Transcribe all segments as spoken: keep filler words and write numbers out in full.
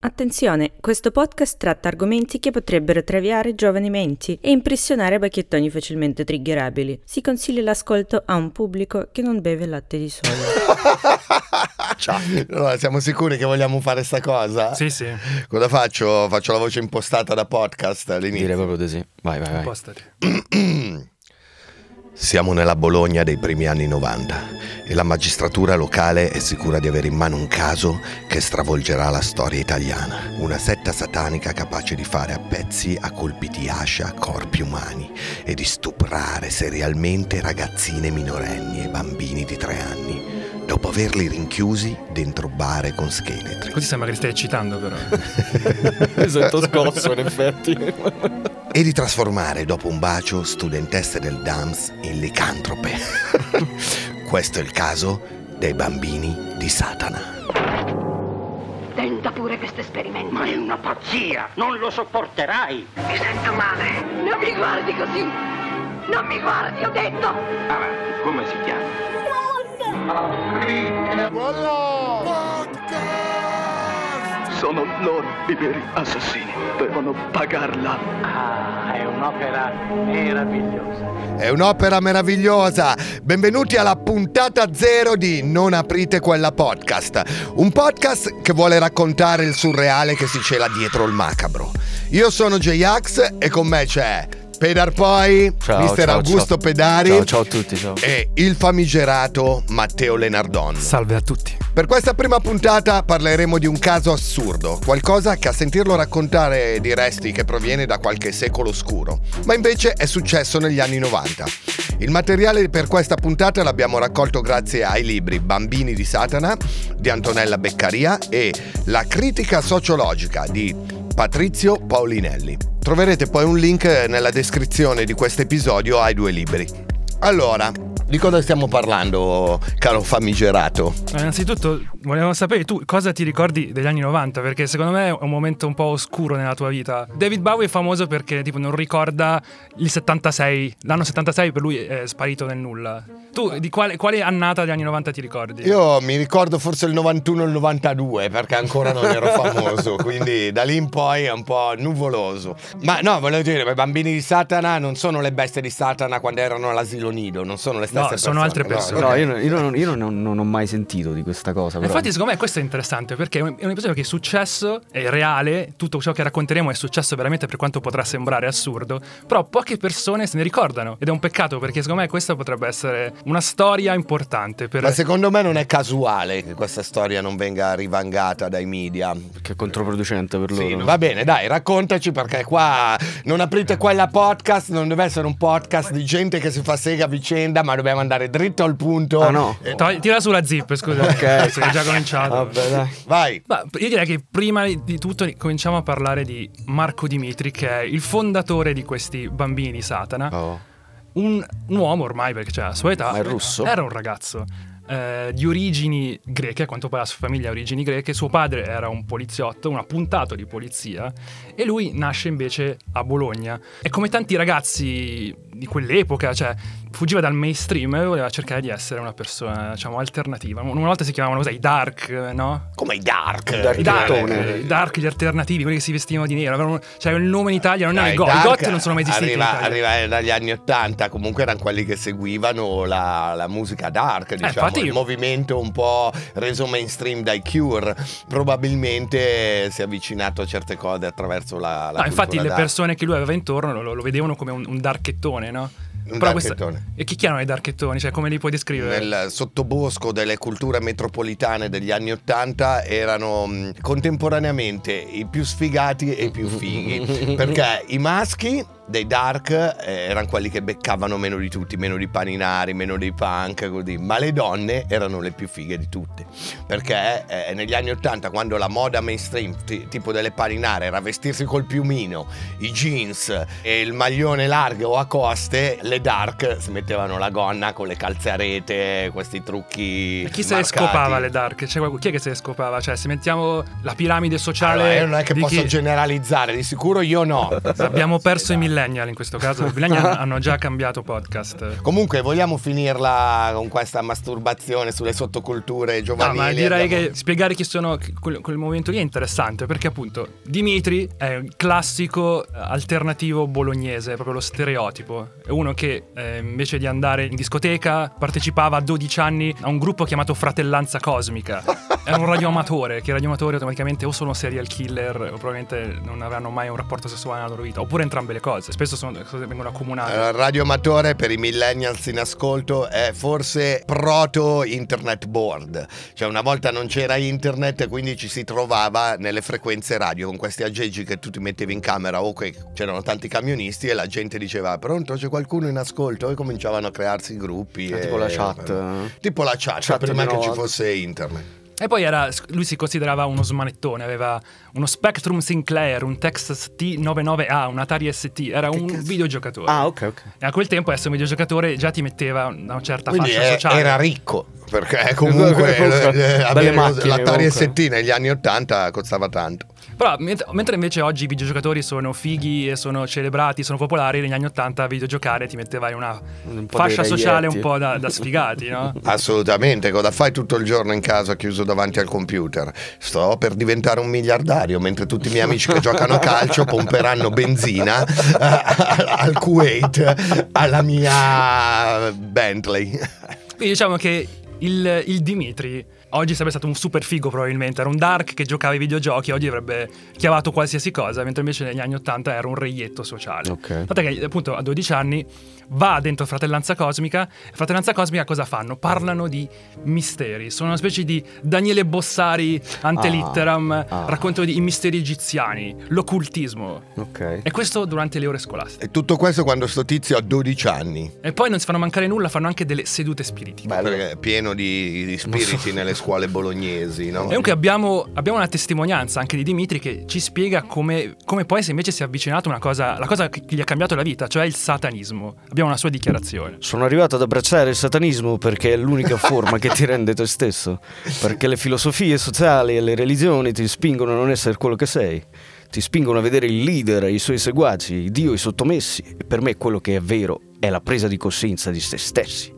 Attenzione, questo podcast tratta argomenti che potrebbero traviare giovani menti e impressionare bacchettoni facilmente triggerabili. Si consiglia l'ascolto a un pubblico che non beve latte di soia. Ciao. No, siamo sicuri che vogliamo fare sta cosa? Sì, sì. Cosa faccio? Faccio la voce impostata da podcast all'inizio? Direi proprio di sì. Vai, vai, vai. Impostati. Siamo nella Bologna dei primi anni novanta e la magistratura locale è sicura di avere in mano un caso che stravolgerà la storia italiana. Una setta satanica capace di fare a pezzi a colpi di ascia corpi umani e di stuprare serialmente ragazzine minorenni e bambini di tre anni, dopo averli rinchiusi dentro bare con scheletri. Così sembra che li stai eccitando, però. Mi sento scosso, in effetti. E di trasformare, dopo un bacio, studentesse del D A M S in licantrope. Questo è il caso dei bambini di Satana. Tenta pure questo esperimento. Ma è una pazzia, non lo sopporterai. Mi sento male. Non mi guardi così. Non mi guardi, ho detto. Ah, ma come si chiama? Podcast. Sono loro i veri assassini, devono pagarla. Ah, è un'opera meravigliosa. È un'opera meravigliosa. Benvenuti alla puntata zero di Non aprite quella podcast. Un podcast che vuole raccontare il surreale che si cela dietro il macabro. Io sono J-Ax e con me c'è Pedar poi, ciao, mister ciao, Augusto ciao. Pedari. Ciao, ciao a tutti, ciao. E il famigerato Matteo Lenardon. Salve a tutti. Per questa prima puntata parleremo di un caso assurdo, qualcosa che a sentirlo raccontare diresti che proviene da qualche secolo oscuro, ma invece è successo negli anni novanta. Il materiale per questa puntata l'abbiamo raccolto grazie ai libri Bambini di Satana di Antonella Beccaria e La Critica Sociologica di Patrizio Paolinelli. Troverete poi un link nella descrizione di questo episodio ai due libri. Allora, di cosa stiamo parlando, caro famigerato? Allora, innanzitutto volevamo sapere tu cosa ti ricordi degli anni novanta, perché secondo me è un momento un po' oscuro nella tua vita. David Bowie è famoso perché tipo non ricorda il settantasei, l'anno settantasei per lui è sparito nel nulla. Tu di quale, quale annata degli anni novanta ti ricordi? Io mi ricordo forse il novantuno e il novantadue, perché ancora non ero famoso, quindi da lì in poi è un po' nuvoloso. Ma no, volevo dire, i bambini di Satana non sono le bestie di Satana quando erano all'asilo nido, non sono le stesse no, persone. No, sono altre persone. No, no, io, io, non, io non, non ho mai sentito di questa cosa. Però. Infatti secondo me questo è interessante, perché è un episodio che è successo, è reale, tutto ciò che racconteremo è successo veramente, per quanto potrà sembrare assurdo, però poche persone se ne ricordano ed è un peccato, perché secondo me questa potrebbe essere una storia importante per... Ma secondo me non è casuale che questa storia non venga rivangata dai media, che è controproducente per loro. Sì, va bene, dai, raccontaci, perché qua non aprite quella podcast, non deve essere un podcast di gente che si fa sega a vicenda, ma dobbiamo andare dritto al punto. Ah, no. E... Togli, tira sulla zip, scusa. Ok, sei già cominciato. Vabbè, dai. Vai. Ma io direi che prima di tutto cominciamo a parlare di Marco Dimitri, che è il fondatore di questi bambini di Satana. Oh. Un, un uomo ormai, perché cioè, la sua età, ma è russo. Era un ragazzo eh, di origini greche, a quanto pare la sua famiglia ha origini greche, suo padre era un poliziotto, un appuntato di polizia, e lui nasce invece a Bologna. E come tanti ragazzi di quell'epoca, cioè, fuggiva dal mainstream e voleva cercare di essere una persona, diciamo, alternativa. Una volta si chiamavano, sai, i dark, no? Come i dark? I dark, I dark, i dark gli alternativi, quelli che si vestivano di nero. Avevano, cioè, il nome in Italia non era i got. I got non sono mai esistiti arriva, in Italia. Arriva dagli anni Ottanta, comunque erano quelli che seguivano la, la musica dark, diciamo, eh, infatti, il movimento un po' reso mainstream dai Cure. Probabilmente si è avvicinato a certe cose attraverso la, la no, infatti dark. Le persone che lui aveva intorno lo, lo vedevano come un, un darkettone, no? Un però questa... E chi chiamano i darkettoni? Cioè, come li puoi descrivere? Nel sottobosco delle culture metropolitane degli anni Ottanta erano mh, contemporaneamente i più sfigati e i più fighi. Perché i maschi dei dark eh, erano quelli che beccavano meno di tutti, meno di paninari, meno dei punk, così. Ma le donne erano le più fighe di tutte, perché eh, negli anni Ottanta, quando la moda mainstream t- tipo delle paninare era vestirsi col piumino, i jeans e il maglione largo o a coste, le dark si mettevano la gonna con le calze a rete, questi trucchi. E chi se le scopava le dark? Cioè, qualcuno, chi è che se le scopava? Cioè, se mettiamo la piramide sociale, allora, io non è che posso chi... generalizzare, di sicuro io no. Abbiamo perso i mille millennial in questo caso, i millennial hanno già cambiato podcast. Comunque vogliamo finirla con questa masturbazione sulle sottoculture giovanili. No, ma direi abbiamo... che spiegare chi sono quel, quel movimento lì è interessante, perché appunto Dimitri è un classico alternativo bolognese, proprio lo stereotipo. È uno che eh, invece di andare in discoteca partecipava a dodici anni a un gruppo chiamato Fratellanza Cosmica. È un radioamatore, che i radioamatori automaticamente o sono serial killer o probabilmente non avranno mai un rapporto sessuale nella loro vita, oppure entrambe le cose. Spesso sono cose che vengono accomunate. Il radioamatore per i millennials in ascolto è forse proto internet board, cioè una volta non c'era internet, quindi ci si trovava nelle frequenze radio con questi aggeggi che tu ti mettevi in camera o che c'erano tanti camionisti e la gente diceva pronto c'è qualcuno in ascolto, e cominciavano a crearsi gruppi eh, e... tipo la chat eh. tipo la chat, chat prima che ci fosse internet. E poi era, lui si considerava uno smanettone, aveva uno Spectrum Sinclair, un Texas T novantanove A, un Atari S T, era che un cazzo? videogiocatore. Ah, ok, ok. E a quel tempo essere un videogiocatore già ti metteva una certa quindi fascia è, sociale. Era ricco, perché comunque eh, l'Atari S T negli anni ottanta costava tanto. Però mentre invece oggi i videogiocatori sono fighi e sono celebrati, sono popolari, negli anni ottanta videogiocare ti metteva in una un fascia sociale un po' da, da sfigati, no? Assolutamente, cosa fai tutto il giorno in casa chiuso davanti al computer? Sto per diventare un miliardario, mentre tutti i miei amici che giocano a calcio pomperanno benzina al Kuwait, alla mia Bentley. Quindi diciamo che il, il Dimitri... oggi sarebbe stato un super figo probabilmente, era un dark che giocava ai videogiochi, oggi avrebbe chiavato qualsiasi cosa, mentre invece negli anni ottanta era un reietto sociale. Okay. Tanto che appunto a dodici anni va dentro Fratellanza Cosmica. Fratellanza Cosmica cosa fanno? Parlano di misteri, sono una specie di Daniele Bossari ante litteram, ah, ah. raccontano di i misteri egiziani, l'occultismo. Okay. E questo durante le ore scolastiche. E tutto questo quando sto tizio ha dodici anni. E poi non si fanno mancare nulla, fanno anche delle sedute spiritiche. Bello, è pieno di, di spiriti so. nelle scuole bolognesi, no? E comunque abbiamo, abbiamo una testimonianza anche di Dimitri che ci spiega come, come poi se invece si è avvicinato una cosa, la cosa che gli ha cambiato la vita, cioè il satanismo. Abbiamo una sua dichiarazione. Sono arrivato ad abbracciare il satanismo perché è l'unica forma che ti rende te stesso, perché le filosofie sociali e le religioni ti spingono a non essere quello che sei, ti spingono a vedere il leader, i suoi seguaci, Dio, i sottomessi, e per me quello che è vero è la presa di coscienza di se stessi.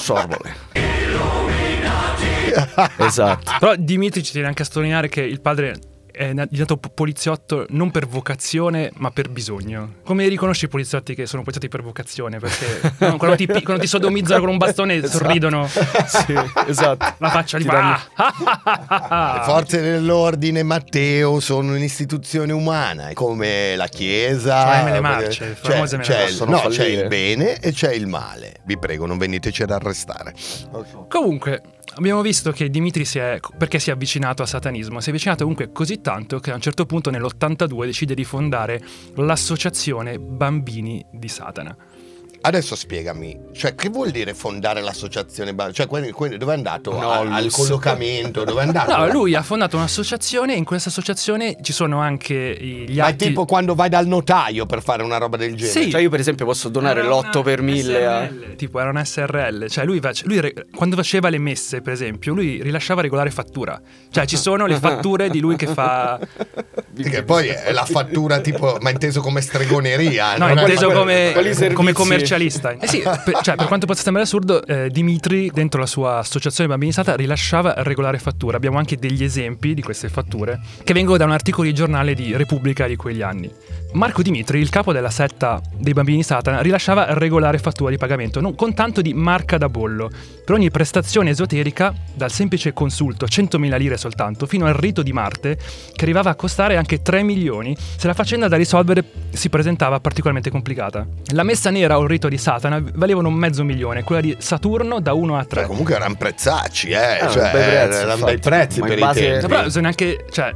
Sorbole. Esatto. Però Dimitri ci tiene anche a sottolineare che il padre è diventato poliziotto non per vocazione ma per bisogno. Come riconosci i poliziotti che sono poliziotti per vocazione? Perché no, quando, ti, quando ti sodomizzano con un bastone esatto. sorridono sì, esatto. la faccia ti li fa danno... Le forze dell'ordine, Matteo, sono un'istituzione umana come la chiesa, cioè le marce, cioè, famose c'è, le marce. No, c'è il bene e c'è il male, vi prego non veniteci ad arrestare. Okay. Comunque abbiamo visto che Dimitri si è, perché si è avvicinato al satanismo, si è avvicinato comunque così tanto che a un certo punto nell'ottantadue decide di fondare l'associazione Bambini di Satana. Adesso spiegami, cioè che vuol dire fondare l'associazione? Cioè dove è andato? No, al, al collocamento, dove è andato? No, lui ha fondato un'associazione e in questa associazione ci sono anche gli altri. Ma è tipo quando vai dal notaio per fare una roba del genere. Sì. Cioè io per esempio posso donare l'otto per mille a... Tipo era un S R L, cioè lui, face... lui re... quando faceva le messe per esempio, lui rilasciava regolare fattura. Cioè ci sono le fatture di lui che fa... Che poi è la fattura tipo, ma inteso come stregoneria. No, non inteso come, come commerciale. Eh sì, per, cioè, per quanto possa sembrare assurdo, eh, Dimitri, dentro la sua associazione Bambini di Satana, rilasciava regolare fattura. Abbiamo anche degli esempi di queste fatture che vengono da un articolo di giornale di Repubblica di quegli anni. Marco Dimitri, il capo della setta dei Bambini di Satana, rilasciava regolare fattura di pagamento, non, con tanto di marca da bollo, per ogni prestazione esoterica, dal semplice consulto, centomila lire soltanto, fino al rito di Marte, che arrivava a costare anche tre milioni se la faccenda da risolvere si presentava particolarmente complicata. La messa nera o il rito di Satana valevano mezzo milione, quella di Saturno da uno a tre. Cioè, comunque erano prezzacci, eh, eh cioè, prezzi, erano bei prezzi per i tempi. Però bisogna anche, cioè,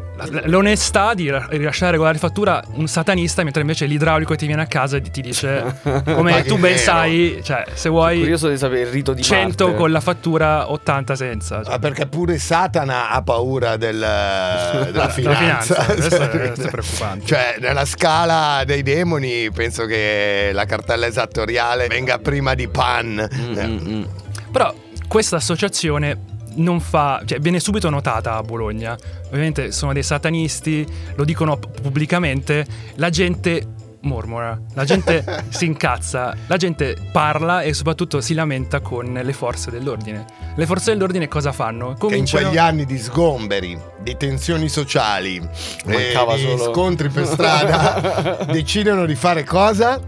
l'onestà di rilasciare regolare fattura un satanista, mentre invece l'idraulico ti viene a casa e ti dice come tu ben sai, cioè, se vuoi curioso di sapere il rito di cento Marte. Con la fattura, ottanta senza. Cioè. Ah, perché pure Satana ha paura del, della finanza. La finanza. Questo è, questo è preoccupante. Cioè, nella scala dei demoni penso che la cartella esattoriale venga prima di Pan. Mm-hmm. Però questa associazione non fa, cioè viene subito notata a Bologna. Ovviamente sono dei satanisti, lo dicono pubblicamente, la gente mormora, la gente si incazza, la gente parla e soprattutto si lamenta con le forze dell'ordine. Le forze dell'ordine cosa fanno? Cominciano... Che in quegli anni di sgomberi, di tensioni sociali, mancava eh, solo... scontri per strada, decidono di fare cosa?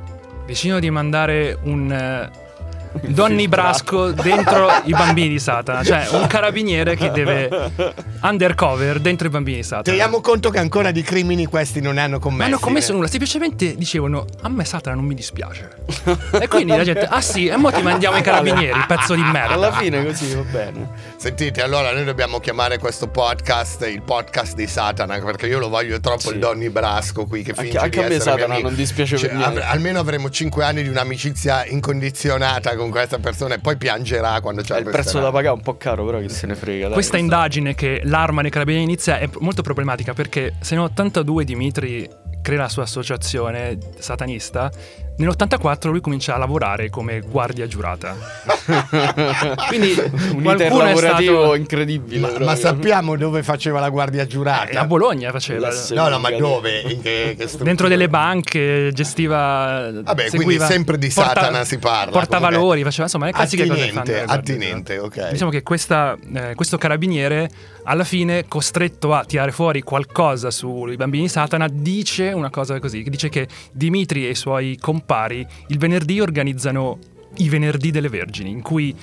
Decidono di mandare un... Donny Brasco dentro i Bambini di Satana, cioè un carabiniere che deve undercover dentro i Bambini di Satana. Teniamo conto che ancora di crimini questi non hanno commesso. Non hanno commesso nulla, semplicemente dicevano: a me Satana non mi dispiace. E quindi la gente: ah sì, e mo ti mandiamo i carabinieri, pezzo di merda. Alla fine così va bene. Sentite, allora noi dobbiamo chiamare questo podcast il podcast di Satana, perché io lo voglio troppo, sì. Il Donny Brasco qui che finge anche, anche di essere a me Satana non dispiace, cioè, per niente. Av- Almeno avremo cinque anni di un'amicizia incondizionata con questa persona, e poi piangerà quando c'è il prezzo da pagare, un po' caro, però chi se ne frega. Dai, questa indagine che l'arma nei carabinieri inizia è molto problematica, perché se nell'ottantadue Dimitri crea la sua associazione satanista, nell'ottantaquattro lui comincia a lavorare come guardia giurata. Quindi un iter lavorativo è stato... incredibile. Ma, ma sappiamo dove faceva la guardia giurata? Eh, a Bologna faceva. No, no, ma dove? In che, che dentro delle banche, gestiva. Vabbè, seguiva, quindi sempre di porta, Satana si parla. Portavalori, faceva, insomma, le classiche cose fanno. Attinente, ok. Diciamo che questa, eh, questo carabiniere, alla fine, costretto a tirare fuori qualcosa sui Bambini di Satana, dice una cosa così: dice che Dimitri e i suoi compagni pari, il venerdì organizzano i venerdì delle vergini, in cui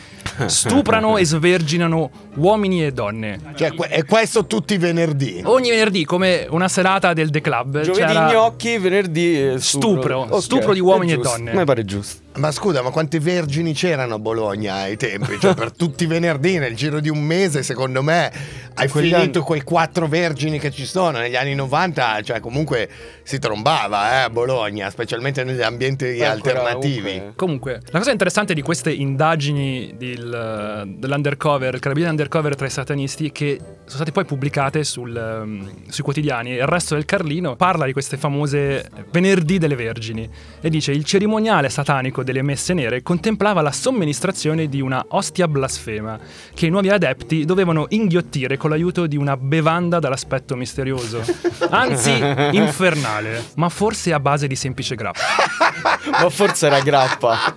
stuprano e sverginano uomini e donne. Cioè, e questo tutti i venerdì? Ogni venerdì, come una serata del The Club. Giovedì gnocchi, venerdì stupro. Stupro, okay. Stupro di uomini e donne. Mi pare giusto. Ma scusa, ma quante vergini c'erano a Bologna ai tempi? Cioè, per tutti i venerdì, nel giro di un mese, secondo me, hai finito anni... quei quattro vergini che ci sono. Negli anni novanta, cioè, comunque si trombava eh, a Bologna, specialmente negli ambienti eh, alternativi. Ancora, comunque, la cosa interessante di queste indagini del, dell'undercover, il carabiniere undercover tra i satanisti, che sono state poi pubblicate sul, sui quotidiani, il Resto del Carlino parla di queste famose venerdì delle vergini e dice: il cerimoniale satanico delle messe nere contemplava la somministrazione di una ostia blasfema che i nuovi adepti dovevano inghiottire con l'aiuto di una bevanda dall'aspetto misterioso, anzi infernale, ma forse a base di semplice grappa. Ma forse era grappa.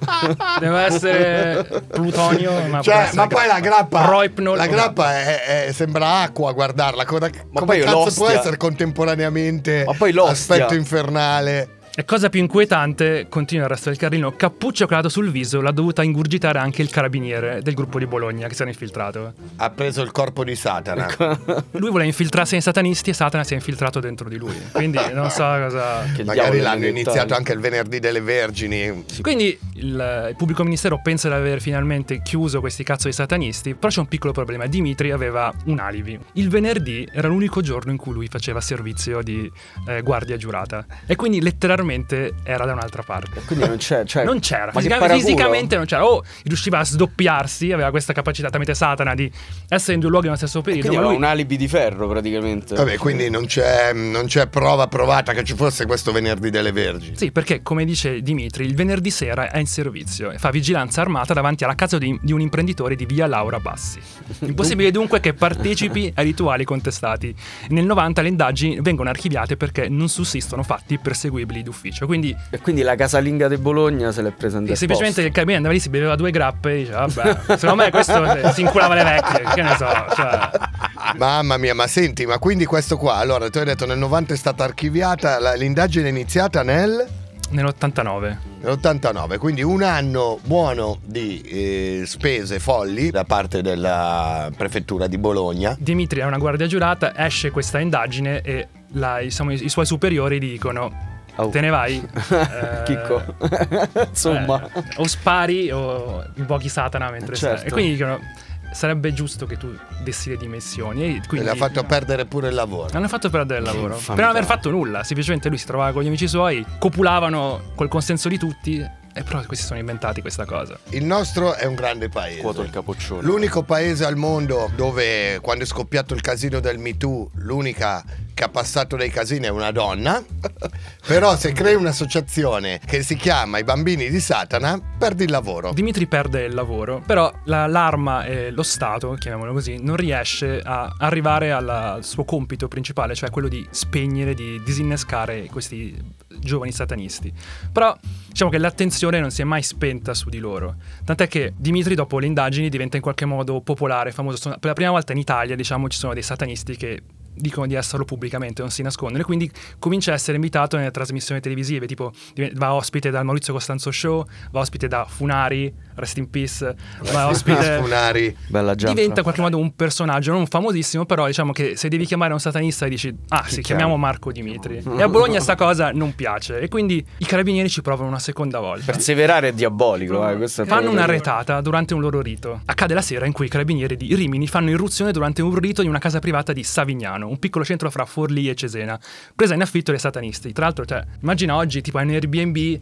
Deve essere plutonio, ma, cioè, essere ma grappa. Poi la grappa Roipnol, la grappa è, è, sembra acqua a guardarla. Cosa, ma come poi cazzo l'ostia. Può essere contemporaneamente ma poi l'ostia. Aspetto infernale. E cosa più inquietante, continua il Resto del Carlino, cappuccio colato sul viso l'ha dovuta ingurgitare anche il carabiniere del gruppo di Bologna che si era infiltrato. Ha preso il corpo di Satana. Lui voleva infiltrarsi nei satanisti e Satana si è infiltrato dentro di lui. Quindi non so cosa... Che magari l'hanno iniziato anche il venerdì delle vergini. Quindi il, il pubblico ministero pensa di aver finalmente chiuso questi cazzo di satanisti, però c'è un piccolo problema. Dimitri aveva un alibi. Il venerdì era l'unico giorno in cui lui faceva servizio di eh, guardia giurata. E quindi letteralmente era da un'altra parte. Quindi non c'era, cioè, non c'era. Fisica- fisicamente non c'era. O riusciva a sdoppiarsi, aveva questa capacità talmente Satana di essere in due luoghi nello stesso periodo. Quindi aveva lui... un alibi di ferro praticamente. Vabbè, quindi non c'è, non c'è prova provata che ci fosse questo venerdì delle vergini. Sì, perché come dice Dimitri, il venerdì sera è in servizio e fa vigilanza armata davanti alla casa di, di un imprenditore di via Laura Bassi. Impossibile dunque che partecipi ai rituali contestati. Nel novanta le indagini vengono archiviate perché non sussistono fatti perseguibili ufficio, quindi e quindi la casalinga di Bologna se l'è presa in desposta. Semplicemente il carabiniere andava lì, si beveva due grappe e diceva: vabbè, secondo me questo si inculava le vecchie, che ne so, cioè. Mamma mia, ma senti, ma quindi questo qua, allora tu hai detto nel novanta è stata archiviata, la, l'indagine è iniziata nel... nell'ottantanove. Nell'ottantanove, quindi un anno buono di eh, spese folli da parte della prefettura di Bologna. Dimitri è una guardia giurata, esce questa indagine e la, insomma, i suoi superiori gli dicono: te ne vai, eh, Chicco. Insomma, eh, o spari o invochi Satana mentre certo. Stai. E quindi dicono: sarebbe giusto che tu dessi le dimissioni. E quindi, l'ha fatto no, perdere pure il lavoro. L'hanno fatto perdere il lavoro per non aver fatto nulla. Semplicemente lui si trovava con gli amici suoi, copulavano col consenso di tutti. E però questi sono inventati questa cosa. Il nostro è un grande paese. Quoto il capoccione. L'unico paese al mondo dove, quando è scoppiato il casino del Me Too, l'unica che ha passato dei casini è una donna. Però se crei un'associazione che si chiama I Bambini di Satana, perdi il lavoro. Dimitri perde il lavoro, però la, l'arma e lo Stato, chiamiamolo così, non riesce a arrivare alla, al suo compito principale, cioè quello di spegnere, di disinnescare questi giovani satanisti. Però diciamo che l'attenzione non si è mai spenta su di loro, tant'è che Dimitri dopo le indagini diventa in qualche modo popolare, famoso. Per la prima volta in Italia, diciamo, ci sono dei satanisti che dicono di esserlo pubblicamente, non si nascondono, e quindi comincia a essere invitato nelle trasmissioni televisive, tipo va ospite dal Maurizio Costanzo Show, va ospite da Funari, rest in peace, va ospite Funari. Bella giacca. Diventa in qualche modo un personaggio non famosissimo, però diciamo che se devi chiamare un satanista e dici ah sì, chiamiamo Marco Dimitri, e a Bologna sta cosa non piace, e quindi i carabinieri ci provano una seconda volta. Perseverare è diabolico, eh, questa fanno una retata durante un loro rito. Accade la sera in cui i carabinieri di Rimini fanno irruzione durante un rito in una casa privata di Savignano, un piccolo centro fra Forlì e Cesena, presa in affitto dai satanisti. Tra l'altro, cioè, immagina oggi tipo un Airbnb. Dici,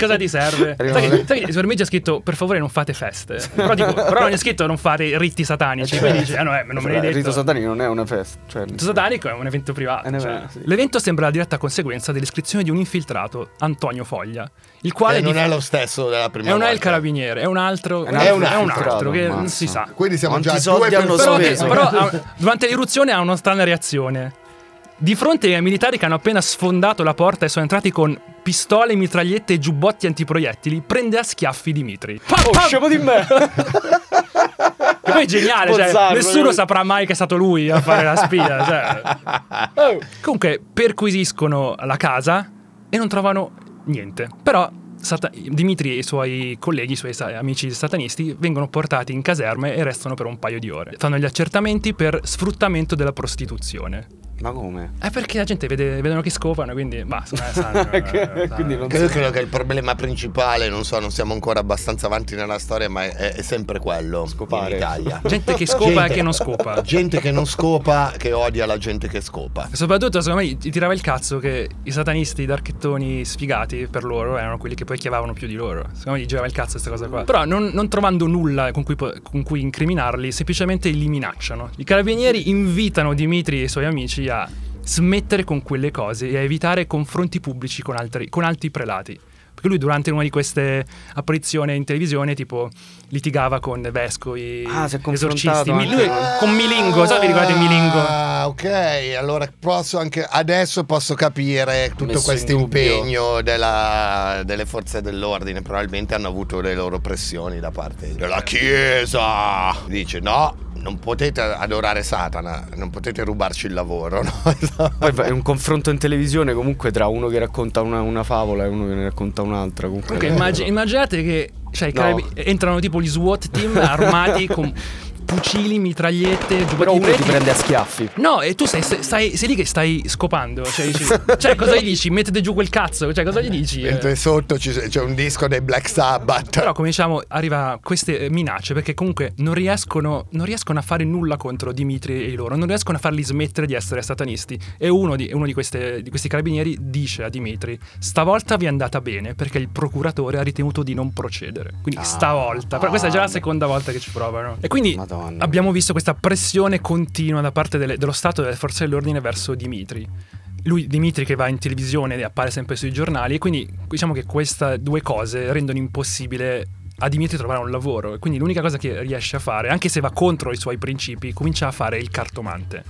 cosa ti serve? Sai che, sai che per me c'è scritto per favore non fate feste, però, dico, però non è scritto non fate ritti satanici, cioè, dici, ah, no, eh, non cioè, me l'hai detto. Il rito satanico non è una festa, cioè, il rito satanico è un evento privato, evento, cioè. Sì. L'evento sembra la diretta conseguenza dell'iscrizione di un infiltrato, Antonio Foglia, il quale eh, non è lo stesso della prima non volta. È il carabiniere, è un altro, è un altro, è un altro, è un altro che non si sa. Quindi siamo Quanti già due persone, però durante l'irruzione ha una strana reazione. Di fronte ai militari che hanno appena sfondato la porta e sono entrati con pistole, mitragliette e giubbotti antiproiettili, prende a schiaffi Dimitri. Pa, pa! Oh, scemo di me! E poi è geniale, cioè, nessuno saprà mai che è stato lui a fare la spia, cioè. Oh. Comunque perquisiscono la casa e non trovano niente. Però Sata- Dimitri e i suoi colleghi, i suoi sa- amici satanisti, vengono portati in caserme e restano per un paio di ore. Fanno gli accertamenti per sfruttamento della prostituzione. Ma come? È perché la gente vede, vedono che scopano, quindi basta. Credo che il problema principale, non so, non siamo ancora abbastanza avanti nella storia, ma è, è sempre quello. Scopare. In Italia. Gente che scopa gente, e che non scopa. Gente che non scopa, che odia la gente che scopa. E soprattutto, secondo me, ti tirava il cazzo che i satanisti, i darchettoni sfigati per loro erano quelli che poi chiavavano più di loro. Secondo me gli girava il cazzo questa cosa qua. Però non, non trovando nulla con cui, con cui incriminarli, semplicemente li minacciano. I carabinieri invitano Dimitri e i suoi amici a smettere con quelle cose e a evitare confronti pubblici con altri, con altri prelati, perché lui durante una di queste apparizioni in televisione tipo litigava con vescovi, ah, esorcisti, Mi, lui, con Milingo, ah, so vi ricordate Milingo? Ah, ok, allora posso anche adesso posso capire tutto questo impegno della, delle forze dell'ordine, probabilmente hanno avuto le loro pressioni da parte della Chiesa. Dice no, non potete adorare Satana, non potete rubarci il lavoro, no? Poi è un confronto in televisione comunque tra uno che racconta una, una favola e uno che ne racconta un'altra. Comunque okay, immag- immaginate che cioè, no. carab- entrano tipo gli SWAT team armati con fucili, mitragliette, giubbotti. Però uno ti prende a schiaffi. No, e tu sei, stai, sei lì che stai scopando. Cioè, dici, cioè cosa gli dici? Mettete giù quel cazzo. Cioè, cosa gli dici? Mentre sotto ci, c'è un disco dei Black Sabbath. Però, come diciamo, arriva queste minacce perché comunque non riescono, non riescono a fare nulla contro Dimitri e i loro. Non riescono a farli smettere di essere satanisti. E uno di, uno di, queste, di questi carabinieri dice a Dimitri: stavolta vi è andata bene perché il procuratore ha ritenuto di non procedere. Quindi ah, stavolta. Però ah, questa è già la seconda volta che ci provano. E quindi Madonna. Abbiamo visto questa pressione continua da parte delle, dello Stato e delle forze dell'ordine verso Dimitri. Lui, Dimitri, che va in televisione e appare sempre sui giornali, e quindi diciamo che queste due cose rendono impossibile a Dimitri trovare un lavoro, e quindi l'unica cosa che riesce a fare, anche se va contro i suoi principi, comincia a fare il cartomante.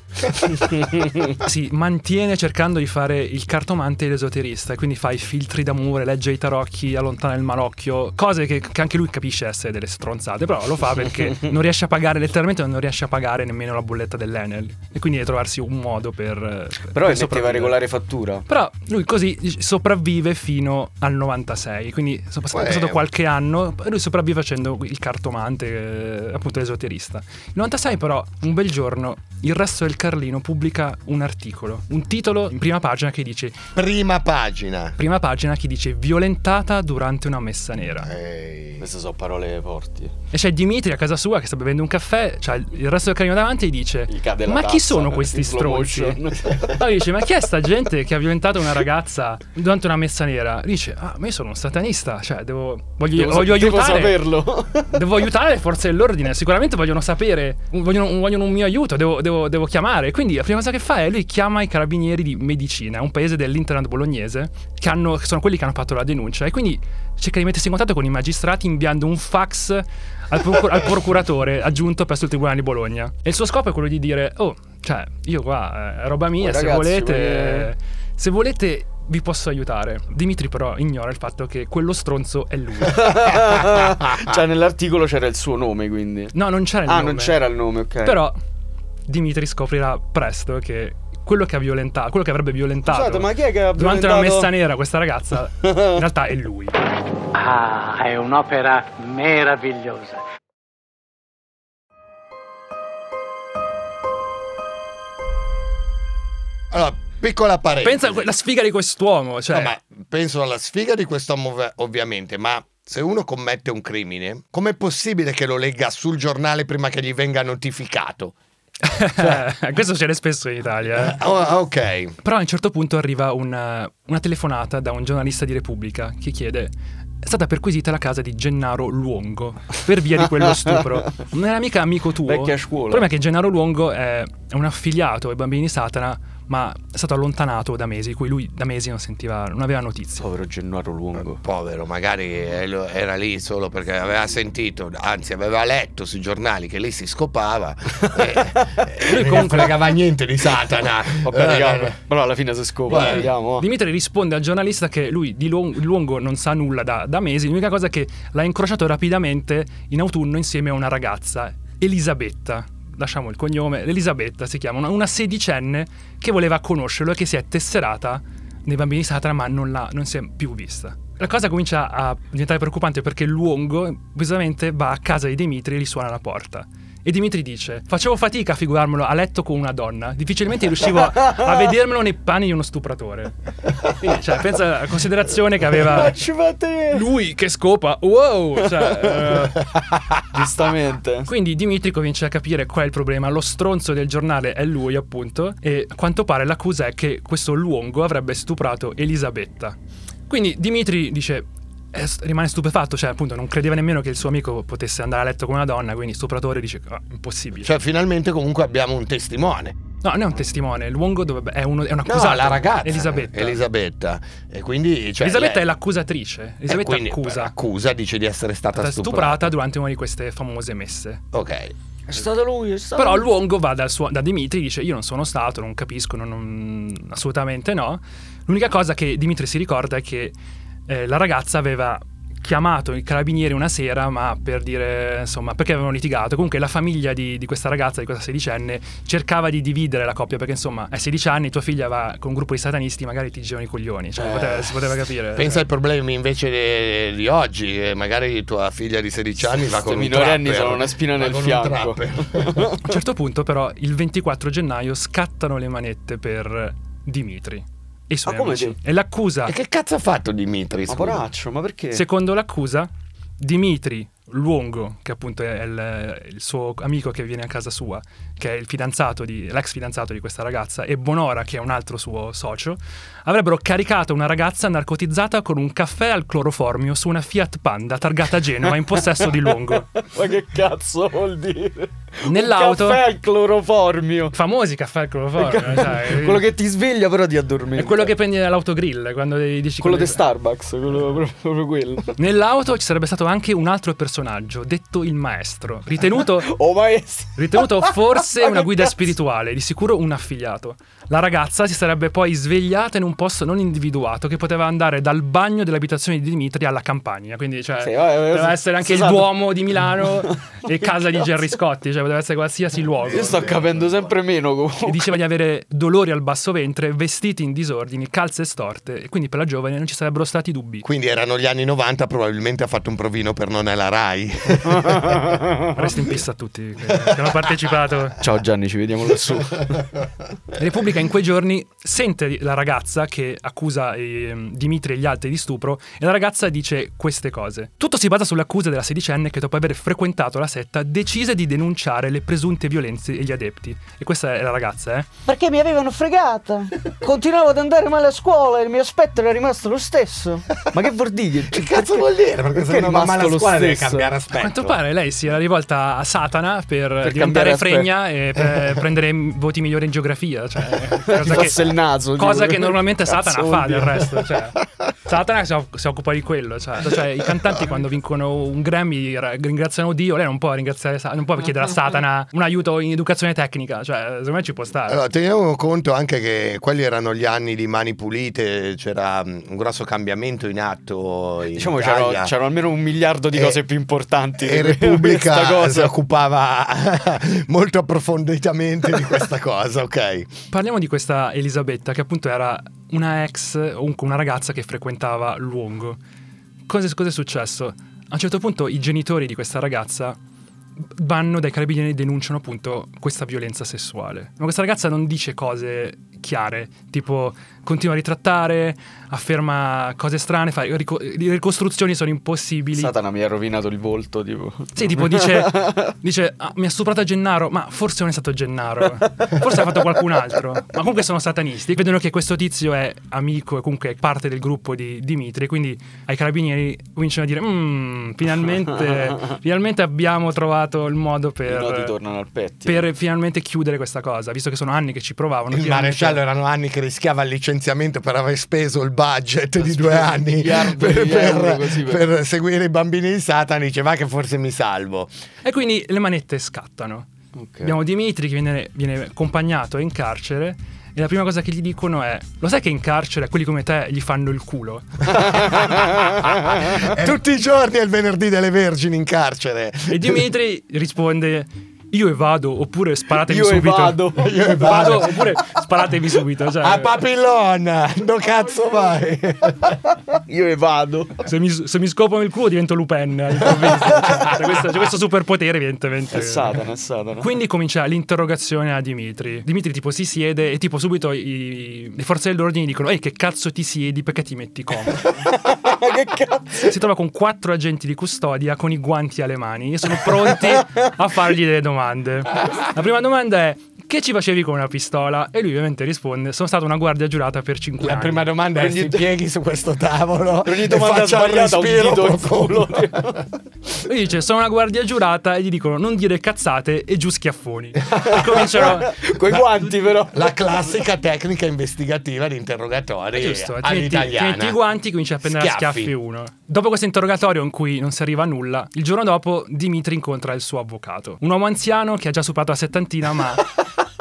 Si mantiene cercando di fare il cartomante e l'esoterista, e quindi fa i filtri d'amore, legge i tarocchi, allontana il malocchio, cose che, che anche lui capisce essere delle stronzate, però lo fa perché non riesce a pagare, letteralmente non riesce a pagare nemmeno la bolletta dell'Enel, e quindi deve trovarsi un modo per, per però per metteva regolare fattura, però lui così sopravvive fino al novantasei, quindi è passato qualche anno. Lui sopravvive facendo il cartomante, eh, appunto esoterista. Nel novantasei però, un bel giorno, il Resto del Carlino pubblica un articolo, un titolo in prima pagina che dice Prima pagina Prima pagina che dice violentata durante una messa nera. Ehi, queste sono parole forti. E c'è Dimitri a casa sua che sta bevendo un caffè, c'ha il Resto del Carlino davanti e dice ma tazza, chi sono questi stronzi? Poi dice ma chi è sta gente che ha violentato una ragazza durante una messa nera? Dice ah, ma io sono un satanista, cioè devo voglio, devo voglio aiutare saperlo. Devo aiutare le forze dell'ordine, sicuramente vogliono sapere, vogliono, vogliono un mio aiuto, devo, devo, devo chiamare. Quindi la prima cosa che fa è lui chiama i carabinieri di Medicina, un paese dell'interland bolognese, che, hanno, che sono quelli che hanno fatto la denuncia, e quindi cerca di mettersi in contatto con i magistrati inviando un fax al, procur- al procuratore aggiunto presso il Tribunale di Bologna. E il suo scopo è quello di dire oh, cioè io qua è roba mia, oh, se ragazzi, volete... Vuoi... Se volete vi posso aiutare. Dimitri però ignora il fatto che quello stronzo è lui. Cioè nell'articolo c'era il suo nome, quindi. No, non c'era il ah, nome. Ah, non c'era il nome, ok. Però Dimitri scoprirà presto che quello che ha violentato, quello che avrebbe violentato, scusate, ma chi è che ha durante violentato... una messa nera questa ragazza, in realtà è lui. Ah, è un'opera meravigliosa. Allora, piccola parentesi. Pensa alla sfiga di quest'uomo, cioè. No, ma penso alla sfiga di quest'uomo ovviamente, ma se uno commette un crimine, com'è possibile che lo legga sul giornale prima che gli venga notificato? Cioè... Questo c'è spesso in Italia. Eh? Oh, ok. Però a un certo punto arriva una, una telefonata da un giornalista di Repubblica che chiede: è stata perquisita la casa di Gennaro Luongo per via di quello stupro. Non era mica amico tuo. Vecchia scuola. Il problema è che Gennaro Luongo è un affiliato ai Bambini di Satana, ma è stato allontanato da mesi, cui lui da mesi non sentiva, non aveva notizie. Povero Gennaro Luongo. Povero, magari era lì solo perché aveva sentito, anzi aveva letto sui giornali che lei si scopava e, e lui non fregava niente di Satana. Vabbè, eh, però alla fine si scopa. Eh, vediamo. Dimitri risponde al giornalista che lui di Luongo non sa nulla da, da mesi, l'unica cosa è che l'ha incrociato rapidamente in autunno insieme a una ragazza, Elisabetta. Lasciamo il cognome, Elisabetta si chiama, una, una sedicenne che voleva conoscerlo e che si è tesserata nei Bambini di Satana, ma non, l'ha, non si è più vista. La cosa comincia a diventare preoccupante perché Luongo improvvisamente va a casa di Dimitri e gli suona la porta. E Dimitri dice: facevo fatica a figurarmelo a letto con una donna, difficilmente riuscivo a, a vedermelo nei panni di uno stupratore. Quindi, cioè, pensa alla considerazione che aveva lui che scopa, wow, cioè, uh... giustamente. Quindi Dimitri comincia a capire qual è il problema, lo stronzo del giornale è lui appunto, e a quanto pare l'accusa è che questo Luongo avrebbe stuprato Elisabetta. Quindi Dimitri dice... rimane stupefatto, cioè appunto non credeva nemmeno che il suo amico potesse andare a letto con una donna, quindi stupratore dice oh, impossibile. Cioè finalmente comunque abbiamo un testimone. No, non è un testimone, Luongo dovrebbe, è, uno, è un accusato. No, la ragazza Elisabetta. Elisabetta. E quindi cioè, Elisabetta lei... è l'accusatrice. Elisabetta eh, accusa. Accusa, dice di essere stata, stata stuprata. stuprata durante una di queste famose messe. Ok. È stato lui, è stato. Però Luongo va dal suo, da Dimitri e dice: io non sono stato, non capisco, non, non, assolutamente no. L'unica cosa che Dimitri si ricorda è che Eh, la ragazza aveva chiamato i carabinieri una sera, ma per dire, insomma, perché avevano litigato. Comunque la famiglia di, di questa ragazza, di questa sedicenne, cercava di dividere la coppia, perché insomma a sedici anni tua figlia va con un gruppo di satanisti, magari ti girano i coglioni, cioè, eh, poteva, si poteva capire. Pensa eh. ai problemi invece di, di oggi, eh, magari tua figlia di sedici anni sì, va con i minorenni, sono una spina nel fianco. A un certo punto però il ventiquattro gennaio scattano le manette per Dimitri e suoi ah, amici. Come? E l'accusa... E che cazzo ha fatto Dimitri? Ma poraccio, ma perché? Secondo l'accusa, Dimitri Luongo, che appunto è il, il suo amico che viene a casa sua, che è il fidanzato di, l'ex fidanzato di questa ragazza, e Bonora, che è un altro suo socio, avrebbero caricato una ragazza narcotizzata con un caffè al cloroformio su una Fiat Panda targata Genova in possesso di Luongo. Ma che cazzo vuol dire? Nell'auto, caffè al cloroformio, famosi caffè al cloroformio, ca- sai. Quello che ti sveglia però ti addormenta, è quello che prendi nell'autogrill quando dici quello di Starbucks, quello proprio quello. Nell'auto ci sarebbe stato anche un altro personaggio detto il maestro, ritenuto oh, maestro. ritenuto forse una guida cazzo. spirituale, di sicuro un affiliato. La ragazza si sarebbe poi svegliata in un posto non individuato che poteva andare dal bagno dell'abitazione di Dimitri alla campagna, quindi cioè sì, vabbè, doveva essere anche Susanna. Il Duomo di Milano e casa di Gerry Scotti, cioè poteva essere qualsiasi luogo. Io sto capendo sempre meno comunque. E diceva di avere dolori al basso ventre, vestiti in disordini, calze storte, e quindi per la giovane non ci sarebbero stati dubbi. Quindi erano gli anni novanta, probabilmente ha fatto un provino per non è la Rai. Resti in pista a tutti che hanno partecipato. Ciao Gianni, ci vediamo lassù. Repubblica in quei giorni sente la ragazza che accusa eh, Dimitri e gli altri di stupro, e la ragazza dice queste cose. Tutto si basa sull'accusa della sedicenne che dopo aver frequentato la setta decise di denunciare le presunte violenze e gli adepti. E questa è la ragazza, eh? Perché mi avevano fregata. Continuavo ad andare male a scuola e il mio aspetto era rimasto lo stesso. Ma che vuol dire? Che cazzo vuol dire? Perché, perché sono rimasto male a scuola, lo stesso. cambiare aspetto. A quanto pare lei si era rivolta a Satana per, per diventare fregna e per prendere voti migliori in geografia, cioè, cosa, che, il naso, cosa che normalmente Satana Cazzoldi. Fa del resto, cioè, Satana si, si occupa di quello, cioè, cioè, i cantanti quando vincono un Grammy ringraziano Dio, lei non può ringraziare, non può chiedere a Satana un aiuto in educazione tecnica, cioè secondo me ci può stare. Allora, teniamo conto anche che quelli erano gli anni di Mani Pulite, c'era un grosso cambiamento in atto in diciamo c'era, c'era almeno un miliardo di cose e, più importanti e Repubblica cosa. Si occupava molto approfonditamente di questa cosa, ok? Parliamo di questa Elisabetta che appunto era una ex o una ragazza che frequentava Luongo. Cosa, cosa è successo? A un certo punto i genitori di questa ragazza vanno dai carabinieri e denunciano appunto questa violenza sessuale. Ma questa ragazza non dice cose chiare, tipo continua a ritrattare, afferma cose strane, fa, rico- le ricostruzioni sono impossibili. Satana mi ha rovinato il volto, tipo. Sì, tipo dice, dice ah, mi ha stuprato Gennaro, ma forse non è stato Gennaro, forse ha fatto qualcun altro, ma comunque sono satanisti. Vedono che questo tizio è amico e comunque è parte del gruppo di Dimitri, quindi ai carabinieri cominciano a dire mm, finalmente, finalmente abbiamo trovato il modo per, i nodi tornano al pettine, per finalmente chiudere questa cosa, visto che sono anni che ci provavano. Il maresciallo erano anni che rischiava il licenziamento per aver speso il budget di due anni miliardi, per, miliardi, per, per... per seguire i bambini di Satana, diceva che forse mi salvo. E quindi le manette scattano. Okay. Abbiamo Dimitri che viene, viene accompagnato in carcere. E la prima cosa che gli dicono è: lo sai che in carcere quelli come te gli fanno il culo? Tutti i giorni è il venerdì delle Vergini in carcere. E Dimitri risponde: io evado, oppure sparatemi io subito. Evado. Io evado, oppure sparatemi subito. Cioè... A Papillon, do cazzo vai. Io evado. Se mi, se mi scoprono il culo divento Lupin. C'è questo, c'è questo superpotere evidentemente. È Satana, è Satana. Quindi comincia l'interrogazione a Dimitri. Dimitri tipo si siede e tipo subito i, le forze dell'ordine dicono: ehi, che cazzo ti siedi, perché ti metti comodo? Che cazzo? Si trova con quattro agenti di custodia con i guanti alle mani e sono pronti a fargli delle domande. La prima domanda è: che ci facevi con una pistola? E lui ovviamente risponde: sono stata una guardia giurata per cinque anni. La prima domanda è: ti pieghi su questo tavolo? Ogni domanda sbagliata, un dito in culo. Lui dice: sono una guardia giurata. E gli dicono: non dire cazzate e giù schiaffoni. E cominciano coi guanti, però. La classica tecnica investigativa di interrogatori. Giusto, ti metti, ti metti i guanti e cominci a prendere schiaffi. A schiaffi uno. Dopo questo interrogatorio in cui non si arriva a nulla, il giorno dopo Dimitri incontra il suo avvocato, un uomo anziano che ha già superato la settantina, ma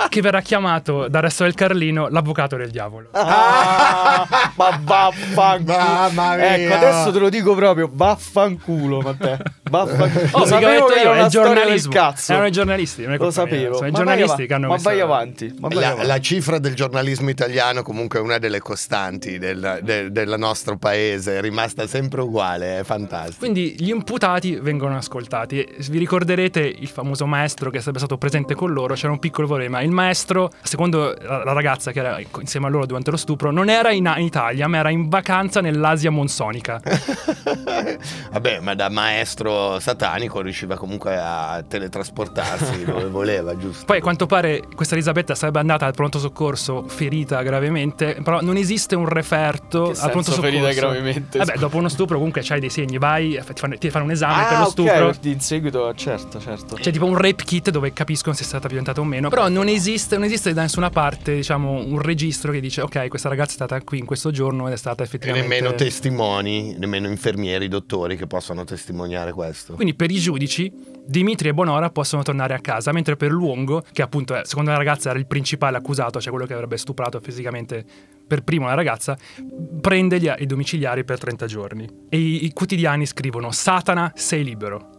che verrà chiamato dal Resto del Carlino l'avvocato del diavolo. Ah, ma vaffanculo. Mamma mia. Ecco, adesso te lo dico proprio, vaffanculo, Matteo. Vaffanculo. Oh, lo sapevo che io, era il giornalismo. Cazzo. Erano i giornalisti, non è lo sapevo. Sono i giornalisti che hanno messo. Ma vai avanti. Ma vai la, avanti. La cifra del giornalismo italiano comunque è una delle costanti del, del, del nostro paese, è rimasta sempre uguale, è fantastico. Quindi gli imputati vengono ascoltati. Vi ricorderete il famoso maestro che sarebbe stato presente con loro, c'era un piccolo problema. Il maestro, secondo la ragazza che era insieme a loro durante lo stupro, non era in, in Italia, ma era in vacanza nell'Asia monsonica. Vabbè, ma da maestro satanico riusciva comunque a teletrasportarsi dove voleva, giusto? Poi a quanto pare questa Elisabetta sarebbe andata al pronto soccorso ferita gravemente, però non esiste un referto che al pronto soccorso. Ferita gravemente? Vabbè, dopo uno stupro comunque c'hai dei segni, vai, ti fanno, ti fanno un esame ah, per lo okay. stupro. In seguito, certo, certo. C'è tipo un rape kit dove capiscono se è stata violentata o meno, però non esiste. Esiste, non esiste da nessuna parte, diciamo, un registro che dice: ok, questa ragazza è stata qui in questo giorno ed è stata effettivamente. E nemmeno testimoni, nemmeno infermieri, dottori che possano testimoniare questo. Quindi per i giudici Dimitri e Bonora possono tornare a casa, mentre per Luongo, che appunto è, secondo la ragazza era il principale accusato, cioè quello che avrebbe stuprato fisicamente per primo la ragazza, prende gli, i domiciliari per trenta giorni. E i, i quotidiani scrivono: Satana, sei libero.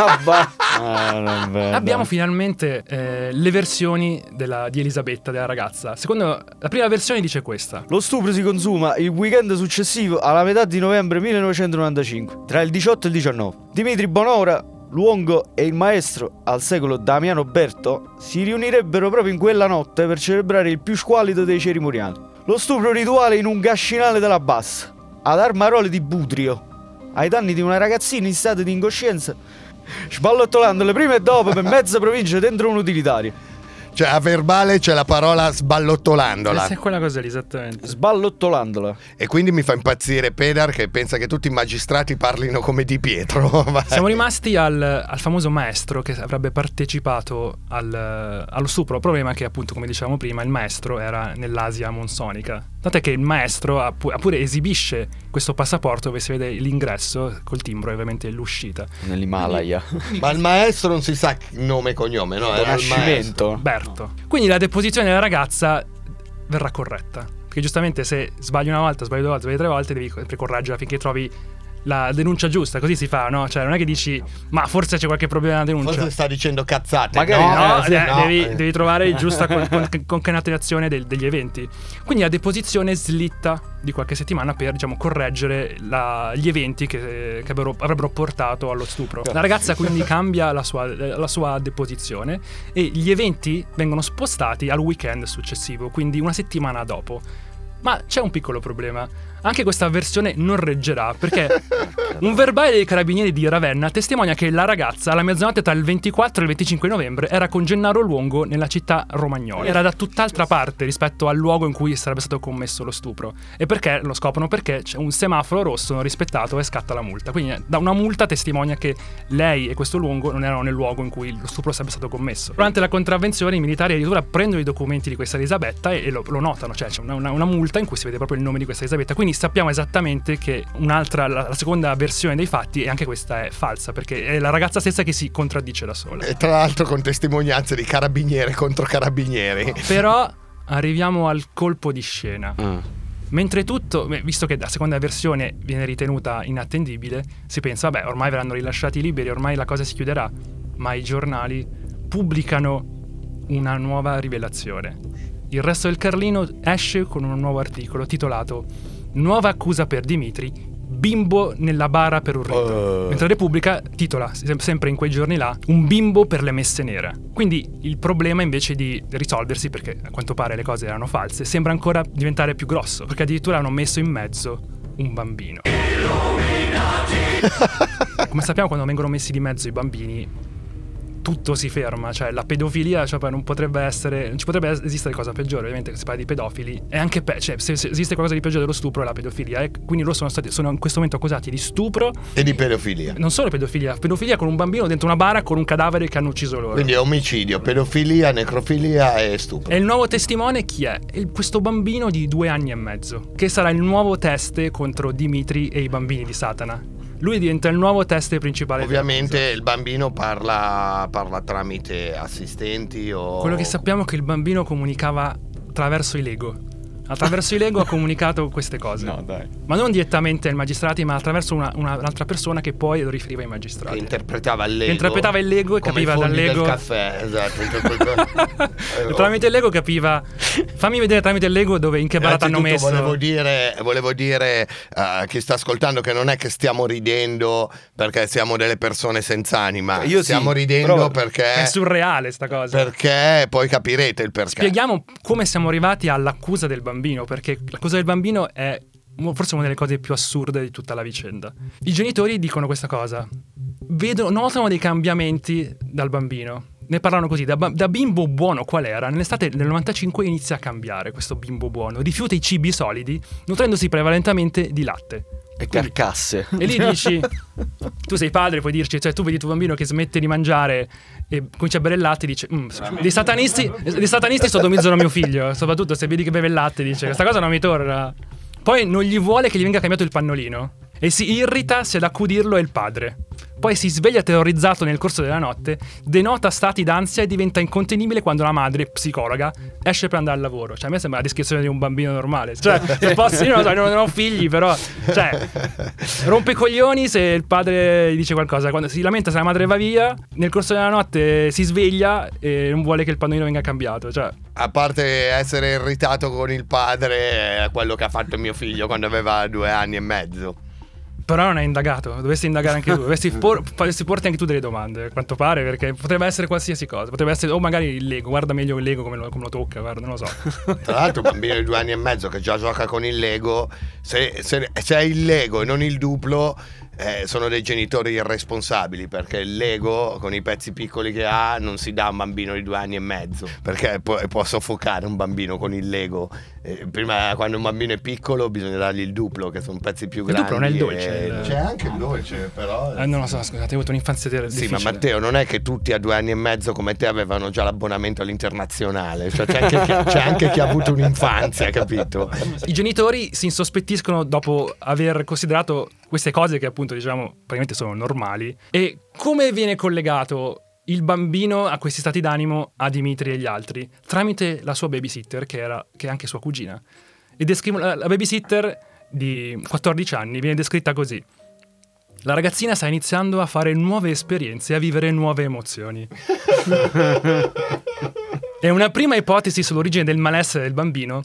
Ah, abbiamo finalmente eh, le versioni della, di Elisabetta, della ragazza. Secondo la prima versione dice questa: lo stupro si consuma il weekend successivo alla metà di novembre millenovecentonovantacinque, tra il diciotto e il diciannove. Dimitri, Bonora, Luongo e il maestro al secolo Damiano Berto si riunirebbero proprio in quella notte per celebrare il più squallido dei cerimoniali, lo stupro rituale in un gascinale della Bassa, ad armarole di Budrio, ai danni di una ragazzina in stato di incoscienza, sballottolando le prime e dopo per mezza provincia dentro un utilitario. Cioè a verbale c'è la parola sballottolandola. Questa è quella cosa lì, esattamente. Sballottolandola. E quindi mi fa impazzire Pedar che pensa che tutti i magistrati parlino come Di Pietro. Siamo rimasti al, al famoso maestro che avrebbe partecipato al, allo stupro. Problema che appunto, come dicevamo prima, il maestro era nell'Asia monsonica. Tant'è che il maestro ha pu- pure esibisce questo passaporto dove si vede l'ingresso col timbro e ovviamente l'uscita. Nell'Himalaya. Ma il maestro non si sa nome e cognome, no? Era il maestro Berto. Quindi la deposizione della ragazza verrà corretta, perché giustamente se sbagli una volta, sbagli due volte, sbagli tre volte, devi precorraggiare finché trovi la denuncia giusta. Così si fa, no? Cioè non è che dici ma forse c'è qualche problema nella denuncia, forse sta dicendo cazzate. Magari no, no, eh, sì, de- no. Devi, devi trovare il giusta concatenazione del, degli eventi. Quindi la deposizione slitta di qualche settimana per, diciamo, correggere la, gli eventi che, che avrebbero, avrebbero portato allo stupro. La ragazza quindi cambia la sua, la sua deposizione e gli eventi vengono spostati al weekend successivo, quindi una settimana dopo. Ma c'è un piccolo problema. Anche questa versione non reggerà, perché un verbale dei carabinieri di Ravenna testimonia che la ragazza alla mezzanotte tra il ventiquattro e il venticinque novembre era con Gennaro Luongo nella città romagnola. Era da tutt'altra parte rispetto al luogo in cui sarebbe stato commesso lo stupro. E perché? Lo scoprono perché c'è un semaforo rosso non rispettato e scatta la multa. Quindi da una multa testimonia che lei e questo Luongo non erano nel luogo in cui lo stupro sarebbe stato commesso. Durante la contravvenzione i militari addirittura prendono i documenti di questa Elisabetta e lo, lo notano. Cioè c'è una, una, una multa in cui si vede proprio il nome di questa Elisabetta. Quindi sappiamo esattamente che un'altra, la, la seconda versione dei fatti, e anche questa è falsa, perché è la ragazza stessa che si contraddice da sola. E tra l'altro con testimonianze di carabiniere contro carabinieri. No. Però arriviamo al colpo di scena. Mm. Mentre tutto, visto che la seconda versione viene ritenuta inattendibile, si pensa, vabbè, ormai verranno rilasciati liberi, ormai la cosa si chiuderà. Ma i giornali pubblicano una nuova rivelazione. Il Resto del Carlino esce con un nuovo articolo titolato "Nuova accusa per Dimitri, bimbo nella bara per un rito", uh. mentre Repubblica titola, sempre in quei giorni là, "Un bimbo per le messe nere". Quindi il problema, invece di risolversi, perché a quanto pare le cose erano false, sembra ancora diventare più grosso, perché addirittura hanno messo in mezzo un bambino. Come sappiamo, quando vengono messi di mezzo i bambini tutto si ferma, cioè la pedofilia, cioè non potrebbe essere, non ci potrebbe esistere cosa peggiore, ovviamente se si parla di pedofili, e anche pe- cioè, se, se esiste qualcosa di peggiore dello stupro è la pedofilia, e quindi loro sono stati sono in questo momento accusati di stupro e di pedofilia. Non solo pedofilia, pedofilia con un bambino dentro una bara con un cadavere che hanno ucciso loro. Quindi è omicidio, pedofilia, necrofilia e stupro. E il nuovo testimone chi è? Il, questo bambino di due anni e mezzo, che sarà il nuovo teste contro Dimitri e i bambini di Satana. Lui diventa il nuovo teste principale. Ovviamente il bambino parla, parla tramite assistenti o... Quello che sappiamo è che il bambino comunicava attraverso i Lego. Attraverso i Lego ha comunicato queste cose. No, dai. Ma non direttamente ai magistrati, ma attraverso una, una, un'altra persona che poi lo riferiva ai magistrati. Che interpretava il Lego. Che interpretava il Lego e capiva dal Lego. Come i fondi del caffè, esatto. Tramite il Lego capiva. Fammi vedere tramite il Lego dove, in che barata hanno messo. Volevo dire, volevo dire a uh, chi sta ascoltando che non è che stiamo ridendo perché siamo delle persone senza anima. Io stiamo sì, ridendo perché è surreale sta cosa. Perché poi capirete il perché. Spieghiamo come siamo arrivati all'accusa del bambino. Perché la cosa del bambino è forse una delle cose più assurde di tutta la vicenda. I genitori dicono questa cosa, vedono, notano dei cambiamenti dal bambino. Ne parlano così, da, da bimbo buono qual era, nell'estate del novantacinque inizia a cambiare questo bimbo buono. Rifiuta i cibi solidi, nutrendosi prevalentemente di latte. E quindi, carcasse. E lì dici, tu sei padre, puoi dirci, cioè tu vedi tuo bambino che smette di mangiare e comincia a bere il latte e dice, dei satanisti, dei satanisti sodomizzano mio figlio, soprattutto se vedi che beve il latte, dice, questa cosa non mi torna. Poi non gli vuole che gli venga cambiato il pannolino e si irrita se ad accudirlo è il padre. Poi si sveglia terrorizzato nel corso della notte, denota stati d'ansia e diventa incontenibile quando la madre, psicologa, esce per andare al lavoro. Cioè a me sembra la descrizione di un bambino normale. Cioè, se posso, io non, so, non ho figli, però, cioè, rompe i coglioni se il padre gli dice qualcosa. Quando si lamenta se la madre va via, nel corso della notte si sveglia e non vuole che il pannolino venga cambiato. Cioè, a parte essere irritato con il padre, è quello che ha fatto mio figlio quando aveva due anni e mezzo. Però non è indagato, dovresti indagare anche tu, dovresti por- porti anche tu delle domande, a quanto pare, perché potrebbe essere qualsiasi cosa, potrebbe essere, o magari il Lego, guarda meglio il Lego come lo, come lo tocca, guarda, non lo so. Tra l'altro un bambino di due anni e mezzo che già gioca con il Lego, se, se, se è il Lego e non il duplo, eh, sono dei genitori irresponsabili, perché l'ego con i pezzi piccoli che ha non si dà a un bambino di due anni e mezzo, perché può, può soffocare un bambino con il Lego. Eh, prima, quando un bambino è piccolo, bisogna dargli il duplo, che sono pezzi più grandi. Il duplo non è il dolce. E... C'è anche il dolce, però. Eh, non lo so, scusate, ho avuto un'infanzia difficile. Sì, ma Matteo, non è che tutti a due anni e mezzo come te avevano già l'abbonamento all'internazionale, cioè c'è anche chi, c'è anche chi ha avuto un'infanzia, capito? I genitori si insospettiscono dopo aver considerato queste cose che, appunto, diciamo, praticamente sono normali. E come viene collegato il bambino a questi stati d'animo a Dimitri e gli altri? Tramite la sua babysitter, che era che è anche sua cugina. E descrivo, la, la babysitter di quattordici anni viene descritta così: la ragazzina sta iniziando a fare nuove esperienze e a vivere nuove emozioni. E una prima ipotesi sull'origine del malessere del bambino,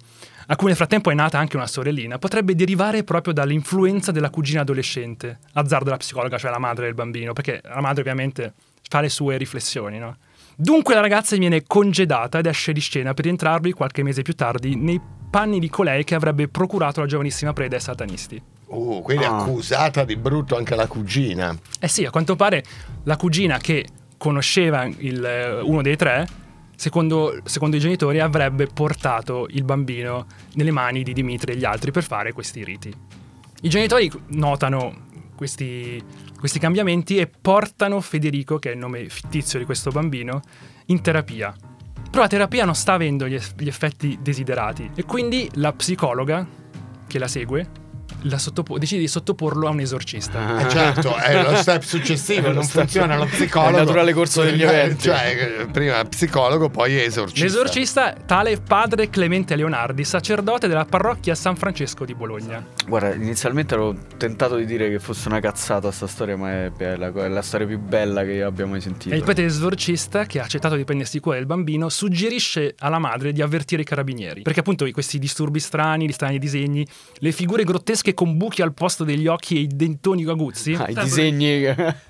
a cui nel frattempo è nata anche una sorellina, potrebbe derivare proprio dall'influenza della cugina adolescente, azzardo della psicologa, cioè la madre del bambino, perché la madre ovviamente fa le sue riflessioni, no? Dunque la ragazza viene congedata ed esce di scena per rientrarvi qualche mese più tardi nei panni di colei che avrebbe procurato la giovanissima preda ai satanisti. Oh, quindi ah. accusata di brutto anche la cugina. Eh sì, a quanto pare la cugina, che conosceva il, uno dei tre, Secondo, secondo i genitori avrebbe portato il bambino nelle mani di Dimitri e gli altri per fare questi riti. I genitori notano questi, questi cambiamenti e portano Federico, che è il nome fittizio di questo bambino, in terapia. Però la terapia non sta avendo gli, eff- gli effetti desiderati, e quindi la psicologa che la segue La sottopo- decide di sottoporlo a un esorcista. Ah, certo, è lo step successivo. Non step funziona lo psicologo, è il naturale corso degli eventi. Cioè, prima psicologo, poi esorcista. L'esorcista, tale padre Clemente Leonardi, sacerdote della parrocchia San Francesco di Bologna. Guarda, inizialmente ero tentato di dire che fosse una cazzata sta storia, ma è bella, è la storia più bella che io abbia mai sentito. E il prete esorcista, che ha accettato di prendersi cura del bambino, suggerisce alla madre di avvertire i carabinieri, perché appunto questi disturbi strani, gli strani disegni, le figure grottesche con buchi al posto degli occhi e i dentoni aguzzi, ah, i disegni,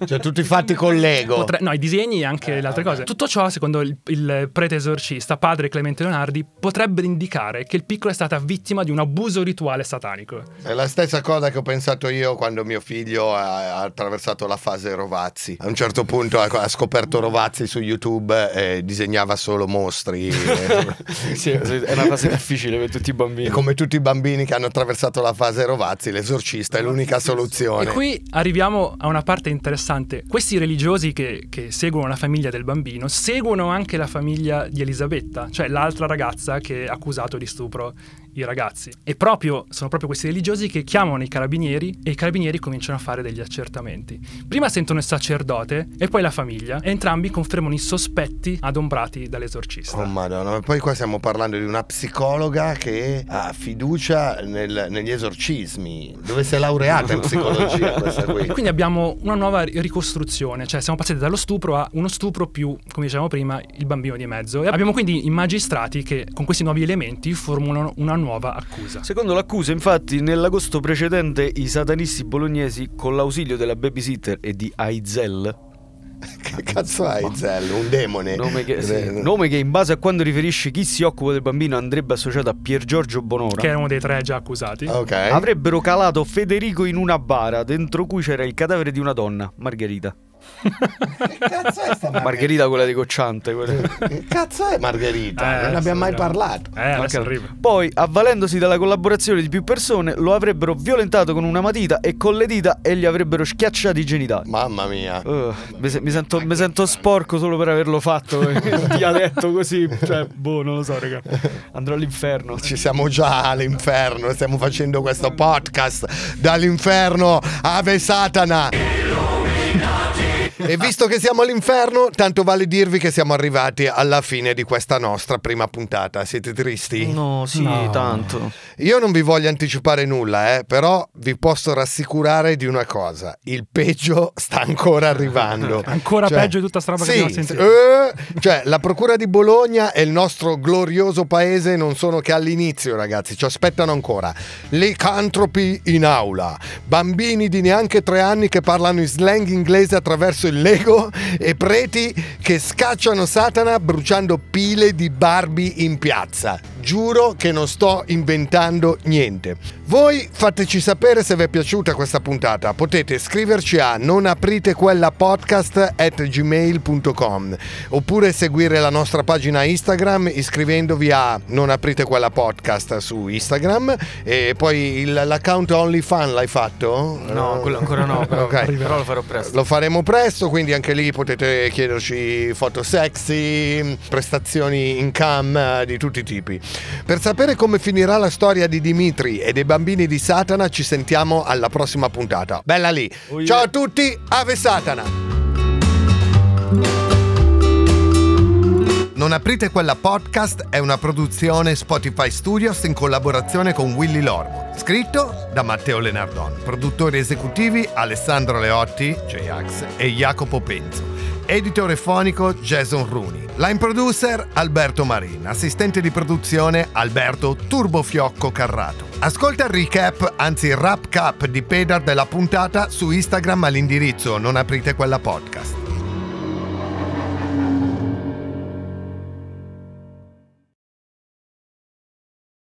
cioè tutti fatti con Lego, Potre... no i disegni e anche eh, le altre vabbè. cose. Tutto ciò, secondo il, il prete esorcista padre Clemente Leonardi, potrebbe indicare che il piccolo è stata vittima di un abuso rituale satanico. È la stessa cosa che ho pensato io quando mio figlio ha attraversato la fase Rovazzi. A un certo punto ha scoperto Rovazzi su YouTube e disegnava solo mostri. Sì, è una fase difficile per tutti i bambini, e come tutti i bambini che hanno attraversato la fase Rovazzi, l'esorcista è l'unica soluzione. E qui arriviamo a una parte interessante. Questi religiosi che, che seguono la famiglia del bambino seguono anche la famiglia di Elisabetta, cioè l'altra ragazza che ha accusato di stupro i ragazzi. E proprio sono proprio questi religiosi che chiamano i carabinieri, e i carabinieri cominciano a fare degli accertamenti. Prima sentono il sacerdote e poi la famiglia, e entrambi confermano i sospetti adombrati dall'esorcista. Oh madonna, poi qua stiamo parlando di una psicologa che ha fiducia nel, negli esorcismi, dove si è laureata in psicologia questa qui. Quindi abbiamo una nuova ricostruzione, cioè siamo passati dallo stupro a uno stupro più, come dicevamo prima, il bambino di mezzo. E abbiamo quindi i magistrati che con questi nuovi elementi formulano una nuova accusa. Secondo l'accusa, infatti, nell'agosto precedente i satanisti bolognesi, con l'ausilio della babysitter e di Aizel, che cazzo è Aizel? Un demone, nome che, sì, nome che in base a quando riferisce chi si occupa del bambino andrebbe associato a Piergiorgio Bonora, che era uno dei tre già accusati, okay. Avrebbero calato Federico in una bara dentro cui c'era il cadavere di una donna, Margherita. Che cazzo è sta Margherita? Margherita, quella di Cocciante, quella... Che cazzo è Margherita? Eh, non abbiamo mai parlato. Eh, okay. Poi, avvalendosi della collaborazione di più persone, lo avrebbero violentato con una matita e con le dita, e gli avrebbero schiacciato i genitali. Mamma mia, uh, Mamma mi, se- mi sento, mi sento sporco solo per averlo fatto. Ti ha detto così, cioè, boh, non lo so, raga. Andrò all'inferno. Ci siamo già all'inferno. Stiamo facendo questo podcast dall'inferno. Ave Satana. E visto che siamo all'inferno, tanto vale dirvi che siamo arrivati alla fine di questa nostra prima puntata. Siete tristi? No, sì, no. tanto. Io non vi voglio anticipare nulla, eh, però vi posso rassicurare di una cosa: il peggio sta ancora arrivando. Ancora cioè, peggio di tutta sta roba sì, che abbiamo sentito. Eh, cioè, la Procura di Bologna e il nostro glorioso paese non sono che all'inizio, ragazzi. Ci aspettano ancora licantropi in aula, bambini di neanche tre anni che parlano in slang inglese attraverso il Lego, e preti che scacciano Satana bruciando pile di Barbie in piazza. giuro che non sto inventando niente. Voi fateci sapere se vi è piaciuta questa puntata. Potete scriverci a non aprite quella podcast at gmail punto com oppure seguire la nostra pagina Instagram iscrivendovi a non aprite quella podcast su Instagram. E poi il, l'account OnlyFan l'hai fatto? No, quello ancora no, però, okay. Però lo farò presto. Lo faremo presto, quindi anche lì potete chiederci foto sexy, prestazioni in cam di tutti i tipi. Per sapere come finirà la storia di Dimitri e dei bambini di Satana ci sentiamo alla prossima puntata. Bella lì. Oh yeah. Ciao a tutti, Ave Satana. Non aprite quella podcast è una produzione Spotify Studios in collaborazione con Willy Lormo. Scritto da Matteo Lenardon. Produttori esecutivi Alessandro Leotti, J-Ax e Jacopo Penzo. Editore fonico Jason Rooney. Line producer Alberto Marin. Assistente di produzione Alberto Turbofiocco Carrato. Ascolta il recap, anzi il wrap cap di Pedar della puntata su Instagram all'indirizzo non aprite quella podcast.